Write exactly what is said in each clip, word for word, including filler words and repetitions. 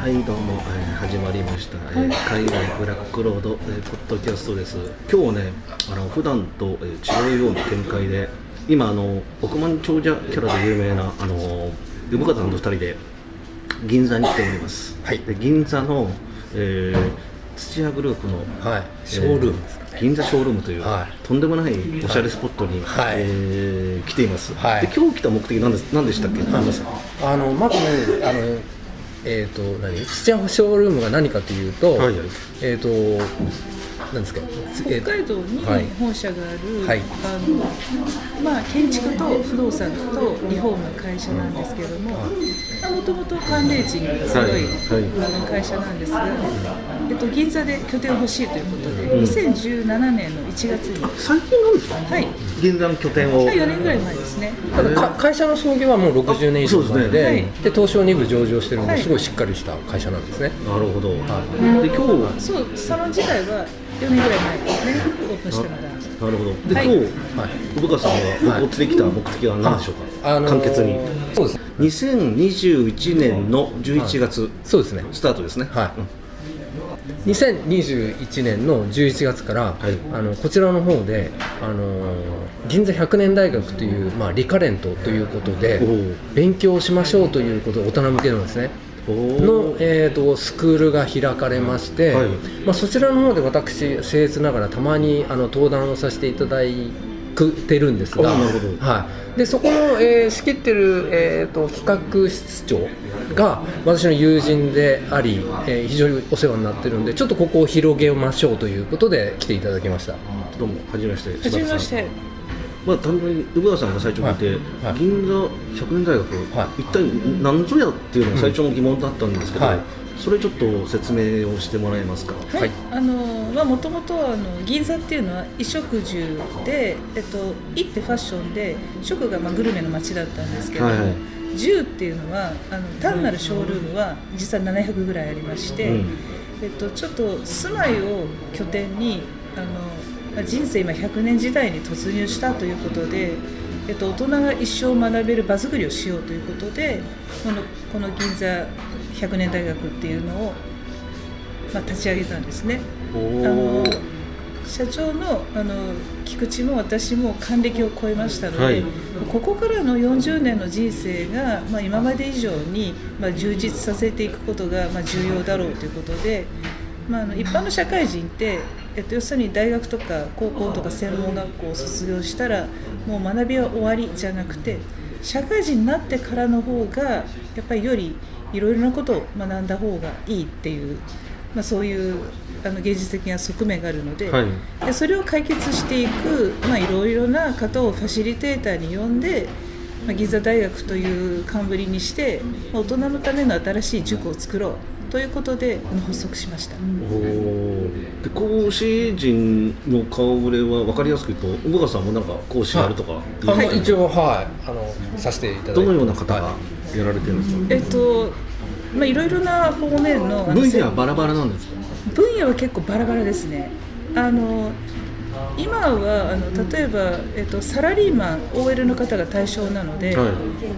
はいどうも、えー、始まりました、えー、海外ブラックロード、えー、ポッドキャストです。今日はね、あの普段と、えー、違うような展開で、今あの億万長者キャラで有名なあの生方さんとふたりで銀座に来ております。はい、で銀座の、えー、土屋グループの、はいえー、ショールームですね、銀座ショールームという、はい、とんでもないおしゃれスポットに、はいえー、来ています。はい、で今日来た目的何 で, 何でしたっけ、うん、あのまずねあのえーと何土屋ショールームが何かというと、はいはい、えーと何ですか、北海道に本社がある、はい、あのまあ、建築と不動産とリフォームの会社なんですけれども、もともと寒冷地に強い、はいはい、会社なんですが、えっと、銀座で拠点を欲しいということで、うん、にせんじゅうななねんのいちがつに、あ、最近なんですか、はい、銀座の拠点を、はい、よねんぐらい前ですね。ただか会社の創業はもうろくじゅうねん以上前 で, で,、ねはい、で東証にぶ上場してるので、はい、すごいしっかりした会社なんですね。なるほど、はい、で今日はそうサロン自体はよねんぐらい前ですね、オープンしてから。なるほど。で、はい、今日、生方さんがお連れてきた目的は何でしょうか、はい、あのー、簡潔に。そうですね。にせんにじゅういちねんのじゅういちがつ、はい、そうですね、スタートですね。はい、うん、にせんにじゅういちねんのじゅういちがつから、はい、あのこちらの方で、あのー、銀座ひゃくねん大学という、まあ、リカレントということで勉強しましょうということで、大人向けなんですねの、えー、とスクールが開かれまして、はい、まあ、そちらの方で私僭越ながらたまにあの登壇をさせていただいてるんですが、はい、でそこの、えー、仕切ってる、えー、と企画室長が私の友人であり、えー、非常にお世話になってるんで、ちょっとここを広げましょうということで来ていただきました。どうもはじめまして。はじめまして。まあ、単純に生方さんが最初にいて、はいはい、銀座ひゃくねん大学、はい、一体何ぞやっていうのが最初の疑問だったんですけど、うん、はい、それちょっと説明をしてもらえますか。はい、はい、あのまあ、もともと銀座っていうのは衣食住で、えっと、衣ってファッションで、食がまあグルメの街だったんですけど、はいはい、住っていうのはあの単なるショールームは実はななひゃくぐらいありまして、うん、えっと、ちょっと住まいを拠点にあの。人生今ひゃくねん時代に突入したということで、えっと、大人が一生学べる場作りをしようということで、この、この銀座ひゃくねん大学っていうのを、まあ、立ち上げたんですね。あの社長の、 あの菊池も私も還暦を超えましたので、はい、ここからのよんじゅうねんの人生が、まあ、今まで以上に、まあ、充実させていくことが、まあ、重要だろうということで、まあ、あの一般の社会人ってえっと、要するに大学とか高校とか専門学校を卒業したらもう学びは終わりじゃなくて、社会人になってからの方がやっぱりよりいろいろなことを学んだ方がいいっていう、まあ、そういうあの現実的な側面があるの で,、はい、でそれを解決していくいろいろな方をファシリテーターに呼んで、まあ、銀座大学という冠にして、まあ、大人のための新しい塾を作ろうということで発足しました。で講師陣の顔ぶれは分かりやすく言うと、生方さんもなんか講師やるとか、はい、あの一応、はい、あのさせていただいて。どのような方がやられてるんですか。えっとまあ、いろいろな方面の分野はバラバラなんですか。分野は結構バラバラですね。あの今はあの例えば、えっと、サラリーマン オーエル の方が対象なので、はい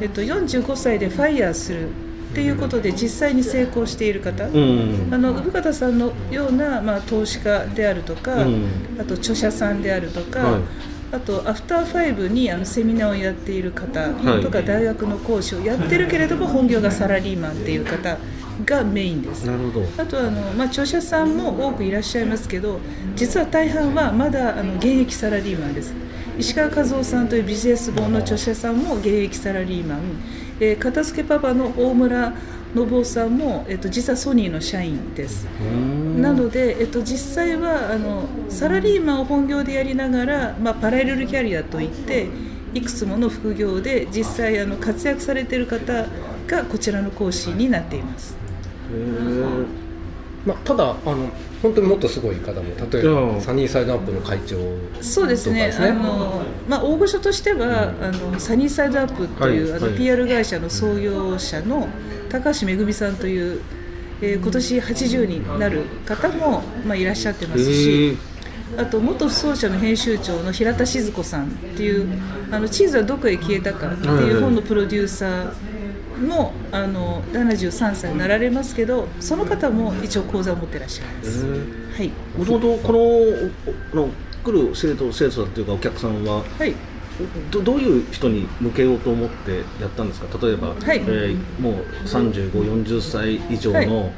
えっと、よんじゅうごさいでファイヤーするということで実際に成功している方、うん、あの生方さんのような、まあ、投資家であるとか、うん、あと著者さんであるとか、はい、あとアフターファイブにあのセミナーをやっている方とか、はい、大学の講師をやってるけれども本業がサラリーマンっていう方がメインです。なるほど。あとあの、まあ、著者さんも多くいらっしゃいますけど、実は大半はまだあの現役サラリーマンです。石川和夫さんというビジネス本の著者さんも現役サラリーマン、えー、片付けパパの大村信夫さんも、えー、と実はソニーの社員です。なので、えっと、実際はあのサラリーマンを本業でやりながら、まあ、パラレルキャリアといっていくつもの副業で実際あの活躍されている方がこちらの講師になっています。へー、まあ、ただあの本当にもっとすごい方も、例えばサニーサイドアップの会長とかですね。そうですね、あの、まあ、大御所としてはあのサニーサイドアップという、はいはい、あの ピーアール 会社の創業者の高橋めぐみさんという、えー、今年はちじゅうになる方も、まあ、いらっしゃってますし、あと元奏者の編集長の平田静子さんっていうあのチーズはどこへ消えたかっていう本のプロデューサーもあのななじゅうさんさいになられますけど、その方も一応講座を持ってらっしゃいます。はい。もともとこの来る生徒生徒さんというかお客さんは、はい、ど, どういう人に向けようと思ってやったんですか。例えば、はい、えー、もうさんじゅうご、よんじゅっさい以上の、はい、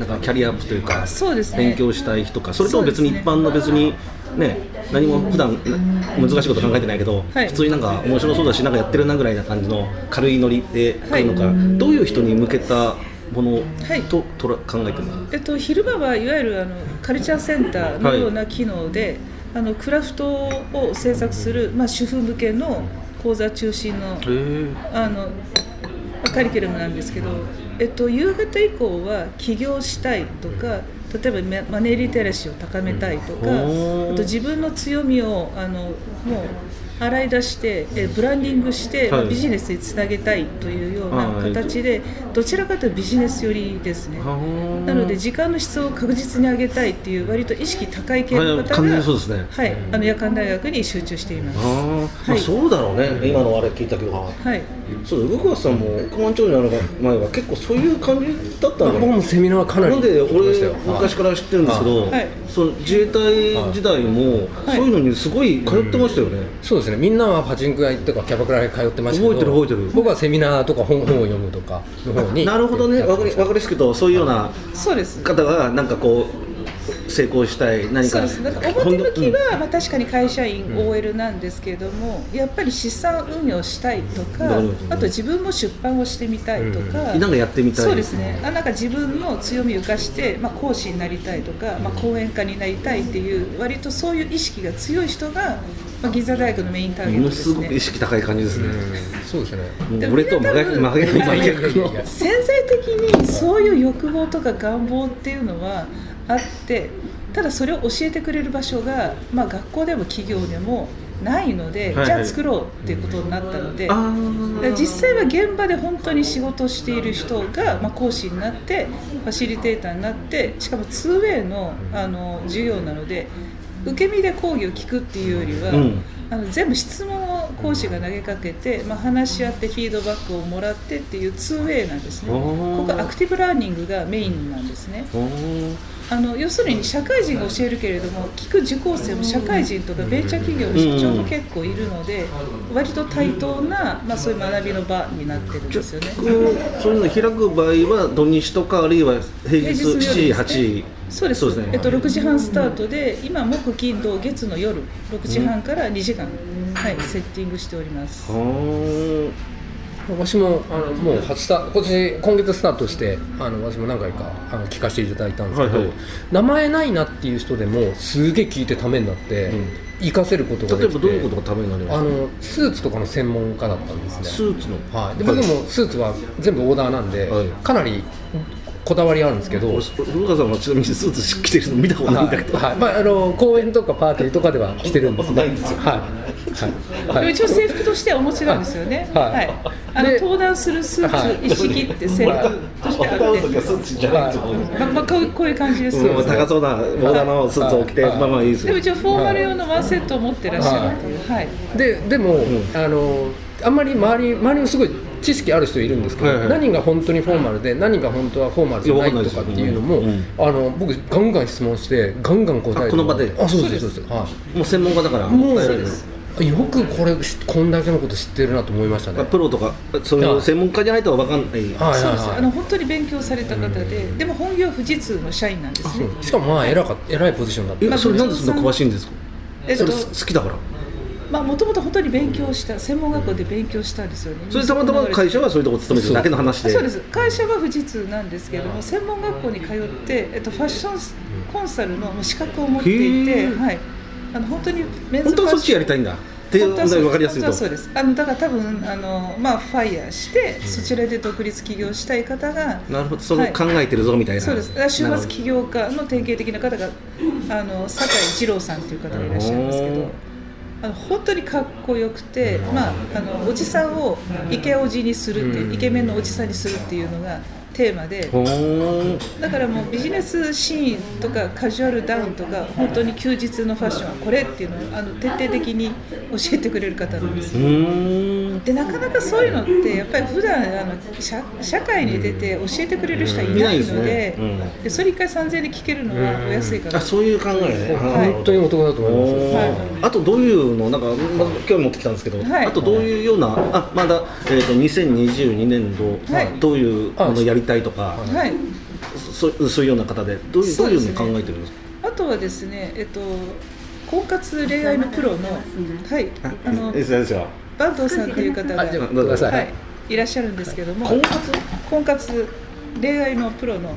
なんかキャリアアップというか、そうですね、勉強したい人か、それとも別に一般の別にね、何も普段難しいこと考えてないけど、はい、普通になんか面白そうだしなんかやってるなぐらいな感じの軽いノリで来るのか、はい、どういう人に向けたものと、とら、考えてます。えっと、昼間はいわゆるあのカルチャーセンターのような機能で、はい、あのクラフトを制作する、まあ、主婦向けの講座中心の、あのカリキュラムなんですけど、えっと、夕方以降は起業したいとか、例えばマネーリテラシーを高めたいとか、あと自分の強みをあのもう洗い出してえブランディングして、はい、ビジネスにつなげたいというような形で、どちらかというとビジネス寄りですね。なので時間の質を確実に上げたいっていう割と意識高い系の方が、はい、あの夜間大学に集中しています。あ、はい、そうだろうね、今のあれ聞いたけど、はい、そう、動かさんも億万長者の前は結構そういう感じだったの。僕もセミナーはかなりで俺昔から知ってるんですけど、はい、その自衛隊時代もそういうのにすごい通ってましたよね。はい、うん、そうですね、みんなはパチンコ屋とかキャバクラに通ってましたけど、覚えてる覚えてる、僕はセミナーとか本を読むとかの方に。なるほどね、分かりやすくとそういうような方がなんかこう成功したい何か。そうです。表向きは、うん、まあ、確かに会社員 オーエル なんですけれども、うん、やっぱり資産運用したいとか、ね、あと自分も出版をしてみたいとか、うん、なんかやってみたい。そうですね、あ、なんか自分の強みを生かして、まあ、講師になりたいとか、まあ、講演家になりたいっていう割とそういう意識が強い人が、まあ、銀座大学のメインターゲットですね。ものすごく意識高い感じですね。うん、そうですね。もう俺と真逆の潜在的にそういう欲望とか願望っていうのはあって、ただそれを教えてくれる場所が、まあ、学校でも企業でもないので、はいはい、じゃあ作ろうっていうことになったので、うん、実際は現場で本当に仕事をしている人が、まあ、講師になってファシリテーターになって、しかも ツーウェイ の、 あの授業なので、受け身で講義を聞くっていうよりは、うん、あの全部質問を講師が投げかけて、まあ、話し合ってフィードバックをもらってっていう ツーウェイ なんですね。ここアクティブラーニングがメインなんですね。あの要するに社会人が教えるけれども、聞く受講生も社会人とかベンチャー企業の社長も結構いるので、割と対等な、まあ、そういう学びの場になってるんですよね。そういうのを開く場合は土日とか、あるいは平日しちじ、はちじ。そうです。そうですね。えっと、ろくじはんスタートで、今木金土月の夜ろくじはんからにじかん、うん、はい、セッティングしております。私もあのもう初スタ今年今月スタートして、あの私も何回かあの聞かせていただいたんですけど、はいはい、名前ないなっていう人でもすげえ聞いてためになって、うん、活かせることができて。例えばどういうことがためになりますか。あのスーツとかの専門家だったんですね。スーツの、はい、で僕もスーツは全部オーダーなんで、はい、かなりこだわりあるんですけど、古川さんはちなみにスーツ着てるの見たことないんだけど、はいはい、まあ、あの公演とかパーティーとかでは着てるんですね。ないんですよ。はい。一応制服としてはお持ちなんですよね。はい。はい、あの登壇するスーツ一式って制服としてあって、はい、まあこうこういう感じですよ、ね。うん、高そうなボーダーのスーツを着て、はい、まあまあいいですよ。でも一応フォーマル用のワンセットを持ってらっしゃるという。はい。はい、ででも、うん、あのあんまり周り周りもすごい知識ある人いるんですけど、はいはい、何が本当にフォーマルで何が本当はフォーマルじゃないとかっていうのも、うん、あの僕ガンガン質問してガンガン答えて、この場で、あ、そうですそうです、はい、もう専門家だからもうそうです。よくこれこんだけのこと知ってるなと思いましたね。プロとかそういう専門家じゃないとは分かんない。そうです。あの本当に勉強された方で、うん、でも本業富士通の社員なんですね。しかもまあ偉か偉いポジションだった。それなんでそんな詳しいんですか。えっと、好きだから。もともと本当に勉強した、専門学校で勉強したんですよね。それたまたま会社はそういうところ勤めてるだけの話で。そうです。会社は富士通なんですけれども、専門学校に通って、えっと、ファッションコンサルの資格を持っていて、はい、あの本当にメンズファッション、本当はそっちやりたいんだっていう問題分かりやすいと、そうです、あのだから多分あの、まあ、ファイヤーしてそちらで独立起業したい方が、なるほど、その考えてるぞみたいな、はい、そうです。週末起業家の典型的な方があの酒井二郎さんという方がいらっしゃいますけど、あの本当にかっこよくて、まあ、あのおじさんをイケおじにするっていう、イケメンのおじさんにするっていうのがテーマで、だからもうビジネスシーンとかカジュアルダウンとか本当に休日のファッションはこれっていうのをあの徹底的に教えてくれる方なんです。でなかなかそういうのってやっぱり普段あの 社, 社会に出て教えてくれる人はいないの で,、うんねうん、でそれいっかいさんぜんえんで聞けるのはお安いかな。あ、そういう考えね、はい、本当にお得だと思います、はい、あとどういうのなんか、ま、今日持ってきたんですけど、はい、あとどういうようなあまだ、えー、とにせんにじゅうにねんど、はい、どういうあのやりたいとか、はい、そ, そういうような方でどうい う, う,、ね、どういうのを考えてるんですか。あとはですね、えっと、婚活恋愛のプロの坂東さんという方が、はい、いらっしゃるんですけども、婚 活, 婚活恋愛のプロの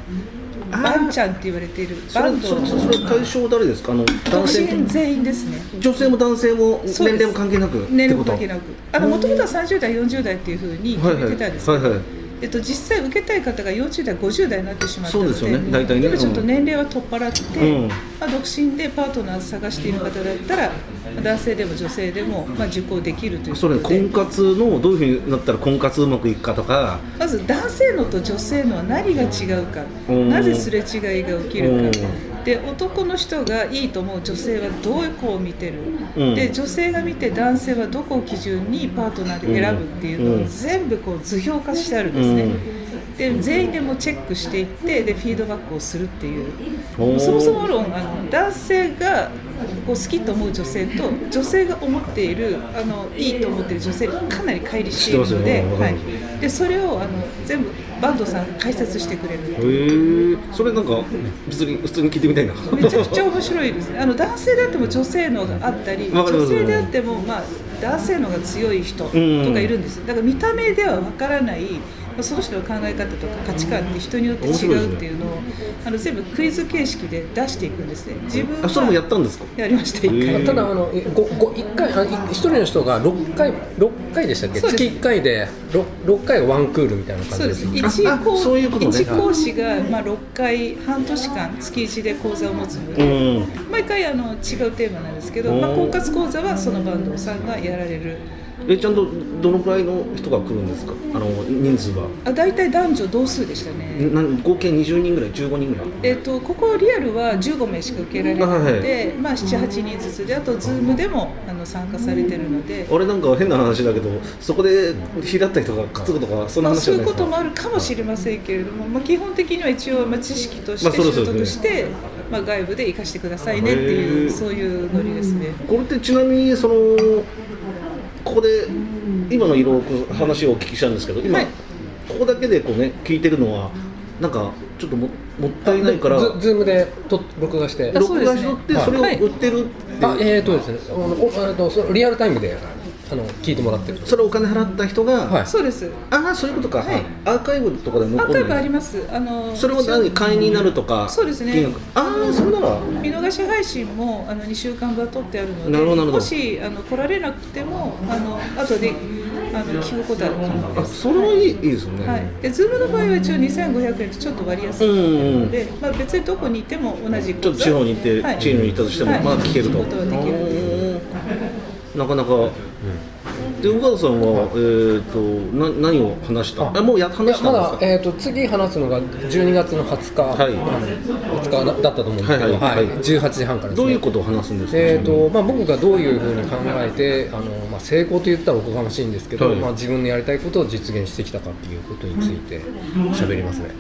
バンちゃんって言われている坂東さん。それ対象誰ですか。あの男性全員ですね。女性も男性も年齢も関係なく、年齢も関係なく、もともとはさんじゅうだいよんじゅうだいっていうふうに決めてたんですけど、はいはいはいはい、えっと、実際受けたい方がよんじゅうだいごじゅうだいになってしまったので、そうですよね、大体ね、でもちょっと年齢は取っ払って、うん、まあ、独身でパートナー探している方だったら男性でも女性でも、まあ、受講できるということで、それ婚活のどういうふうになったら婚活うまくいくかとか、まず男性のと女性のは何が違うか、なぜすれ違いが起きるかで、男の人がいいと思う女性はどういう子を見てる、うん、で女性が見て男性はどこを基準にパートナーで選ぶっていうのを全部こう図表化してあるんですね、うん、で全員でもチェックしていってでフィードバックをするっていう、そもそも論あの男性がこう好きと思う女性と女性が思っているあのいいと思っている女性がかなり乖離しているの で,、はい、でそれをあの全部坂東さん解説してくれる。へえ、それなんか普通に普通に聞いてみたいな。めちゃくちゃ面白いですね。あの男性であっても女性のがあったり、女性であってもまあ男性のが強い人とかいるんです。だから見た目ではわからない、その人の考え方とか価値観って人によって違うっていうのを、ね、あの全部クイズ形式で出していくんですね。自分はそれもやったんですか。やりました。いっかい、ただあのいっかいひとりの人がろっかいろっかいでしたっけ、月いっかいで 6, ろっかいがワンクールみたいな感じです。そうです。 いち, 講そういうこと、ね、いち講師が、まあ、ろっかいはんとしかん月いちで講座を持つので、毎回あの違うテーマなんですけど、まあ、婚活講座はその坂東さんがやられる。えちゃんとどのくらいの人が来るんですか、あの人数は。あ、だいたい男女同数でしたね。な合計にじゅうにんぐらい、じゅうごにんぐらい、えー、とここリアルはじゅうごめいしか受けられないので、はい、まあ、ななはちにんずつで、あと Zoom でもあの参加されてるので、あれなんか変な話だけど、そこで日だったりとか担ぐとか、そんな話じゃないですか。まあ、そういうこともあるかもしれませんけれども、まあ、基本的には一応、まあ、知識として習得して、まあね、まあ、外部で活かしてくださいねっていう、そういうノリですね。これってちなみにそのここで今の色を話をお聞きしたんですけど、今、はい、ここだけでこう、ね、聞いてるのはなんかちょっと も, もったいないから ズ, ズームでと録画して録画しとってそれを売ってるって、はい、あ、えーとですね、あのそのリアルタイムであの聞いてもらってる。それをお金払った人が、はい、そうです。ああ、そういうことか、はい、アーカイブとかで残る。アーカイブあります。あのそれも何会員になるとか、うん、そうですね。ああ、それなら見逃し配信もあのにしゅうかん分取ってあるので、なるほど、もしあの来られなくてもあの後であの聞くことあるので、あ、それはいいですよね、はい、で Zoom の場合は一応にせんごひゃくえんとちょっと割安なので、うんうん、まあ、別にどこにいても同じことちょっと地方に行って、はい、チームに行ったとしても、はい、まあ聞けると、はい、聞くことはできるので、なかなか、うん、で、岡田さんは、はい、えー、とな何を話した？あ、もうや話したんですか？まだ、えー、と次話すのがじゅうにがつのはつか、はい、はつかだったと思うんですけど、はいはいはい、じゅうはちじはんからですね。どういうことを話すんですか？えーとまあ、僕がどういうふうに考えてあの、まあ、成功と言ったらおこがましいんですけど、はい、まあ、自分のやりたいことを実現してきたかっていうことについて喋りますね。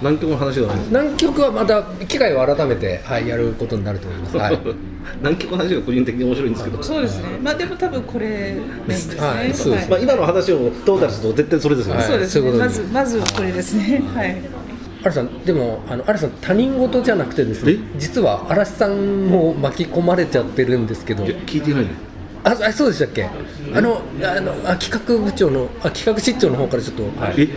南極の話ではないですか？南極はまた機会を改めて、はい、やることになると思います、はい、南極の話が個人的に面白いんですけど、そうですね、まあ、でも多分これですね、はい、そうです、まあ、今の話をどうだすと絶対それですよね、はい、そうですね、まず、まずこれですね、はい、嵐さん、でもあの嵐さん他人事じゃなくてですね、実は嵐さんも巻き込まれちゃってるんですけど。聞いてないの？ああ、そうでしたっけ。あのあのあ企画部長のあ企画室長の方からちょっと、はい、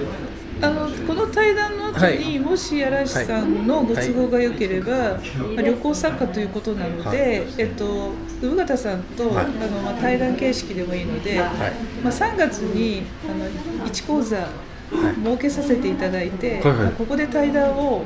あのこの対談のに、もし嵐さんのご都合が良ければ、まあ、旅行作家ということなので、えっと生方さんと、はい、あのまあ対談形式でもいいので、はい、まあさんがつにあのいちこうざ設けさせていただいて、ここで対談をお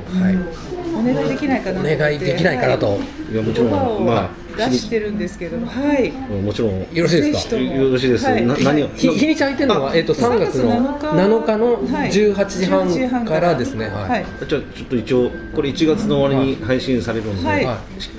願いできないかなと思って、お願いできないかなと言葉を出してるんですけど、はい、もちろんよろしいですか？よろしいです。何を日にち空いてるのはえっとさんがつのなのかのじゅうはちじはんからですね。はい。じゃあちょっと一応これいちがつの終わりに配信されるので、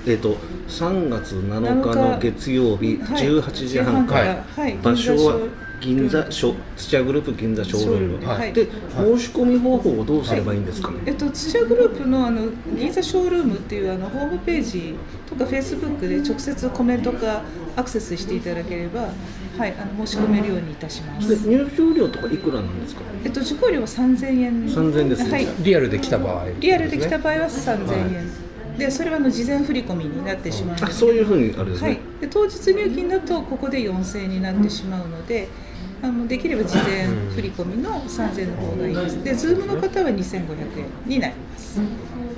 えっとさんがつなのかの月曜日じゅうはちじはんから場所は。銀座土屋グループ銀座ショールームで、申し込み方法をどうすればいいんですかね。えっと土屋グループのあの銀座ショールームっていうあのホームページとかフェイスブックで直接コメントかアクセスしていただければ、はいあの申し込めるようにいたします。で入場料とかいくらなんですか。えっと受講料はさんぜんえん。三千です。はい。リアルで来た場合。リアルで来た場合はさんぜんえん。でそれはの事前振り込みになってしまうので、そういうふうにあれですね、はい、で当日入金だとここでよんせんえんになってしまうので、あのできれば事前振り込みのさんぜんえんの方がいいです。で Zoom の方はにせんごひゃくえんになります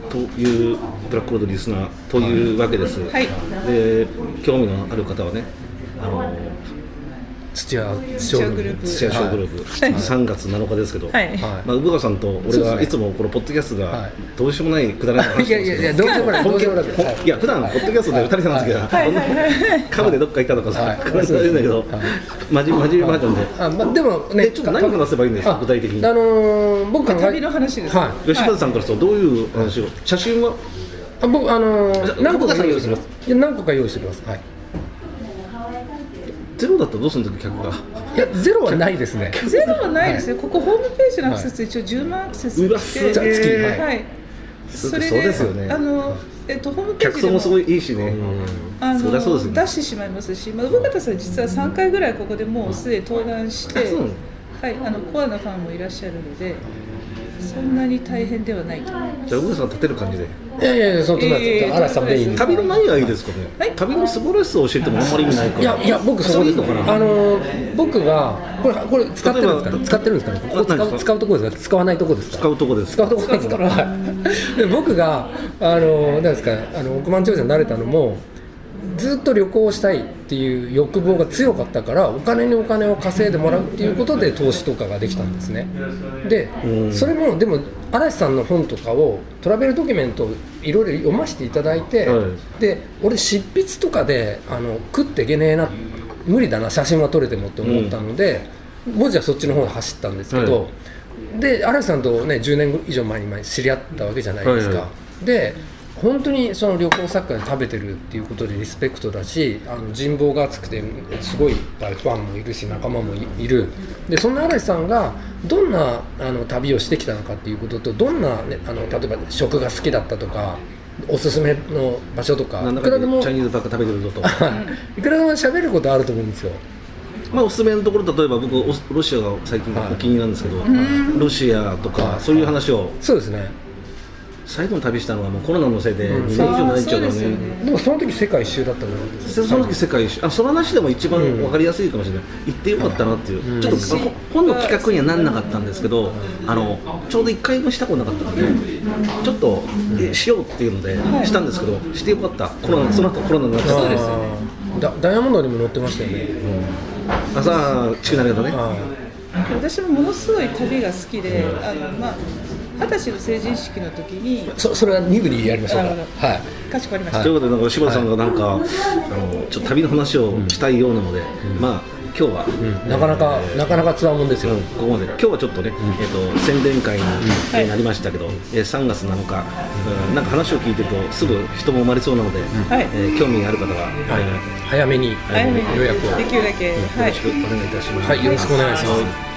というブラックロードリスナーというわけです、はい、で興味のある方はね、あの土屋ショーグループさんがつなのかですけど、生方さんと俺はいつもこのポッドキャストがどうしようもないくだらない話なんですけど、いや普段ポッドキャストでふたりなんですけど、カブでどっか行ったとかさ、くだらないんだけど真面目マージョンで、でもねちょっと何話せばいいんですか具体的に。僕旅の話です。吉和さんからするとどういう話を、写真は僕あの何個か用意してます。何個か用意してます。ゼロだったらどうするんですか、客が。いや、ゼロはないですね。ゼロはないですね。ここホームページのアクセス一応じゅうまんアクセスして、はい。それで、あの、えっとホームページでも客層もすごいいいしね。あの出してしまいますし、まあ生方さん実はさんかいぐらいここでもうすでに登壇して、はい、あのコアなファンもいらっしゃるので、そんなに大変ではないと思います。じゃあ生方さん立てる感じで。いやいや、その旅の何がいいですかね。旅の素晴らしさを教えてもあんまり意味ないから。いや、僕そこです。あの、僕がこれ使ってるんですか、使ってるんですか、ここ使うとこですか、使わないとこですか。使うとこです。使うとこですから。僕があの、なんですか、あの億万長者になれたのもずっと旅行したいっていう欲望が強かったから、お金にお金を稼いでもらうっていうことで投資とかができたんですね。でそれもでも嵐さんの本とかをトラベルドキュメントをいろいろ読ませていただいて、はい、で俺執筆とかであの食っていけねえな、無理だな、写真は撮れてもって思ったので、うん、文字はそっちの方に走ったんですけど、はい、で嵐さんとねじゅうねんいじょうまえに知り合ったわけじゃないですか。はいはい、で本当にその旅行作家で食べてるっていうことでリスペクトだし、あの人望が厚くてすごいいっぱいファンもいるし仲間も い, いるで、そんな嵐さんがどんなあの旅をしてきたのかっていうことと、どんな、ね、あの例えば食が好きだったとかおすすめの場所とか、いくらでもチャイニーズばっか食べてるぞといくらでも喋ることあると思うんですよ。まあおすすめのところ、例えば僕ロシアが最近お気に入りなんですけど、はい、ロシアとかそういう話を。そうですね、最後の旅したのはもうコロナのせいでにねんいじょうないっちゃうからね。でもその時世界一周だったので、その時世界一周、あその話でも一番分かりやすいかもしれない、行ってよかったなっていう。ちょっと本の企画にはならなかったんですけど、あのちょうどいっかいもしたことなかったのでちょっとしようっていうのでしたんですけど、してよかった。コロナ、その後コロナになっちゃった。そうですよね。ダイヤモンドにも載ってましたよね。朝チキンなるけどね。私もものすごい旅が好きで、あのまあはたちの成人式の時に そ, それはに部にやりましょうか。はい、かしこまりました。ということで、なんか柴田さんがなんか、はい、あのちょっと旅の話をしたいようなので、うん、まあ今日は、うん、なかなか、えー、なかなかつわもんですよ、うん、ここまで。今日はちょっとね、うん、えっと宣伝会になりましたけど、うん、えー、さんがつなのか、うん、なんか話を聞いてるとすぐ人も生まれそうなので、うん、えー、興味がある方は、はい、えー、早めに予約をできるだけよろしくお願いいたします。はい、よろしくお願いします。